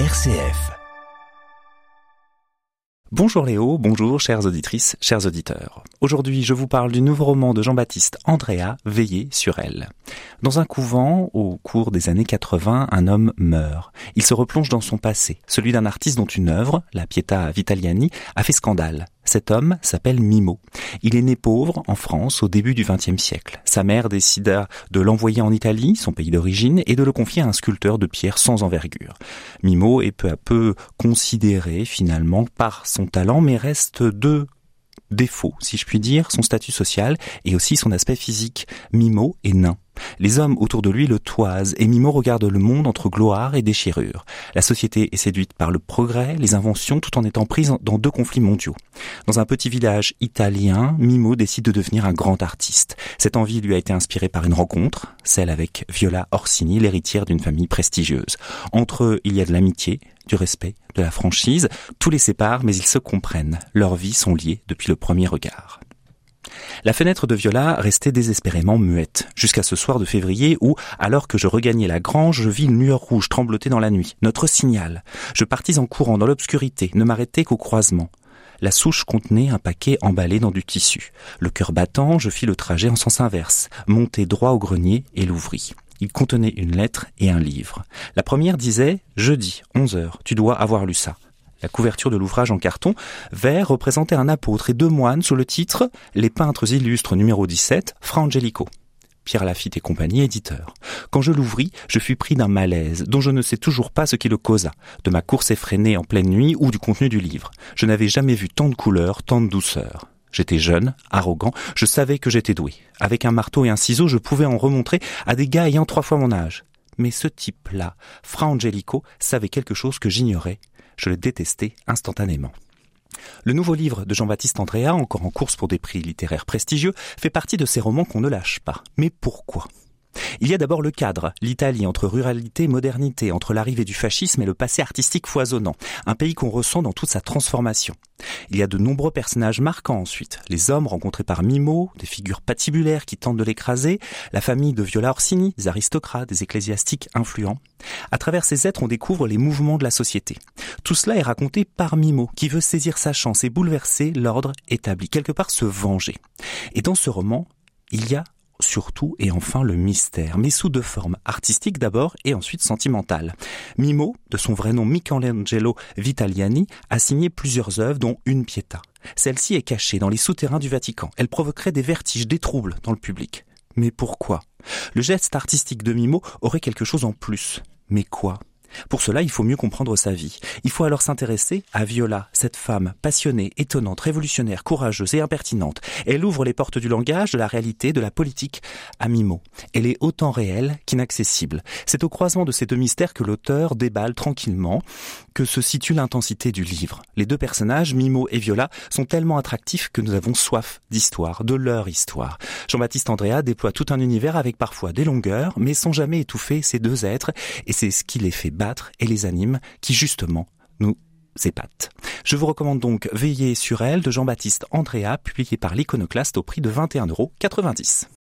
RCF. Bonjour Léo, bonjour chères auditrices, chers auditeurs. Aujourd'hui, je vous parle du nouveau roman de Jean-Baptiste Andrea, Veiller sur elle. Dans un couvent, au cours des années 80, un homme meurt. Il se replonge dans son passé, celui d'un artiste dont une œuvre, la Pietà Vitaliani, a fait scandale. Cet homme s'appelle Mimo. Il est né pauvre en France au début du XXe siècle. Sa mère décida de l'envoyer en Italie, son pays d'origine, et de le confier à un sculpteur de pierre sans envergure. Mimo est peu à peu considéré finalement par son talent, mais reste deux défauts, si je puis dire, son statut social et aussi son aspect physique. Mimo est nain. Les hommes autour de lui le toisent et Mimo regarde le monde entre gloire et déchirure. La société est séduite par le progrès, les inventions, tout en étant prise dans deux conflits mondiaux. Dans un petit village italien, Mimo décide de devenir un grand artiste. Cette envie lui a été inspirée par une rencontre, celle avec Viola Orsini, l'héritière d'une famille prestigieuse. Entre eux, il y a de l'amitié, du respect, de la franchise. Tous les séparent, mais ils se comprennent. Leurs vies sont liées depuis le premier regard. La fenêtre de Viola restait désespérément muette, jusqu'à ce soir de février où, alors que je regagnais la grange, je vis une lueur rouge trembloter dans la nuit, notre signal. Je partis en courant dans l'obscurité, ne m'arrêtais qu'au croisement. La souche contenait un paquet emballé dans du tissu. Le cœur battant, je fis le trajet en sens inverse, montai droit au grenier et l'ouvris. Il contenait une lettre et un livre. La première disait « Jeudi, 11h, tu dois avoir lu ça ». La couverture de l'ouvrage en carton vert représentait un apôtre et deux moines sous le titre « Les peintres illustres numéro 17, Fra Angelico ». Pierre Lafitte et compagnie, éditeur. Quand je l'ouvris, je fus pris d'un malaise dont je ne sais toujours pas ce qui le causa, de ma course effrénée en pleine nuit ou du contenu du livre. Je n'avais jamais vu tant de couleurs, tant de douceur. J'étais jeune, arrogant, je savais que j'étais doué. Avec un marteau et un ciseau, je pouvais en remontrer à des gars ayant 3 fois mon âge. Mais ce type-là, Fra Angelico, savait quelque chose que j'ignorais. Je le détestais instantanément. Le nouveau livre de Jean-Baptiste Andrea, encore en course pour des prix littéraires prestigieux, fait partie de ces romans qu'on ne lâche pas. Mais pourquoi ? Il y a d'abord le cadre, l'Italie entre ruralité et modernité, entre l'arrivée du fascisme et le passé artistique foisonnant, un pays qu'on ressent dans toute sa transformation. Il y a de nombreux personnages marquants ensuite, les hommes rencontrés par Mimo, des figures patibulaires qui tentent de l'écraser, la famille de Viola Orsini, des aristocrates, des ecclésiastiques influents. À travers ces êtres, on découvre les mouvements de la société. Tout cela est raconté par Mimo, qui veut saisir sa chance et bouleverser l'ordre établi, quelque part se venger. Et dans ce roman, il y a surtout et enfin le mystère, mais sous deux formes, artistique d'abord et ensuite sentimentale. Mimo, de son vrai nom Michelangelo Vitaliani, a signé plusieurs œuvres dont une Pietà. Celle-ci est cachée dans les souterrains du Vatican. Elle provoquerait des vertiges, des troubles dans le public. Mais pourquoi ? Le geste artistique de Mimo aurait quelque chose en plus. Mais quoi ? Pour cela, il faut mieux comprendre sa vie. Il faut alors s'intéresser à Viola, cette femme passionnée, étonnante, révolutionnaire, courageuse et impertinente. Elle ouvre les portes du langage, de la réalité, de la politique à Mimo. Elle est autant réelle qu'inaccessible. C'est au croisement de ces deux mystères que l'auteur déballe tranquillement que se situe l'intensité du livre. Les deux personnages, Mimo et Viola, sont tellement attractifs que nous avons soif d'histoire, de leur histoire. Jean-Baptiste Andrea déploie tout un univers avec parfois des longueurs, mais sans jamais étouffer ces deux êtres, et c'est ce qui les fait et les animes qui, justement, nous épatent. Je vous recommande donc Veiller sur elle de Jean-Baptiste Andrea, publié par l'Iconoclaste au prix de 21,90 €.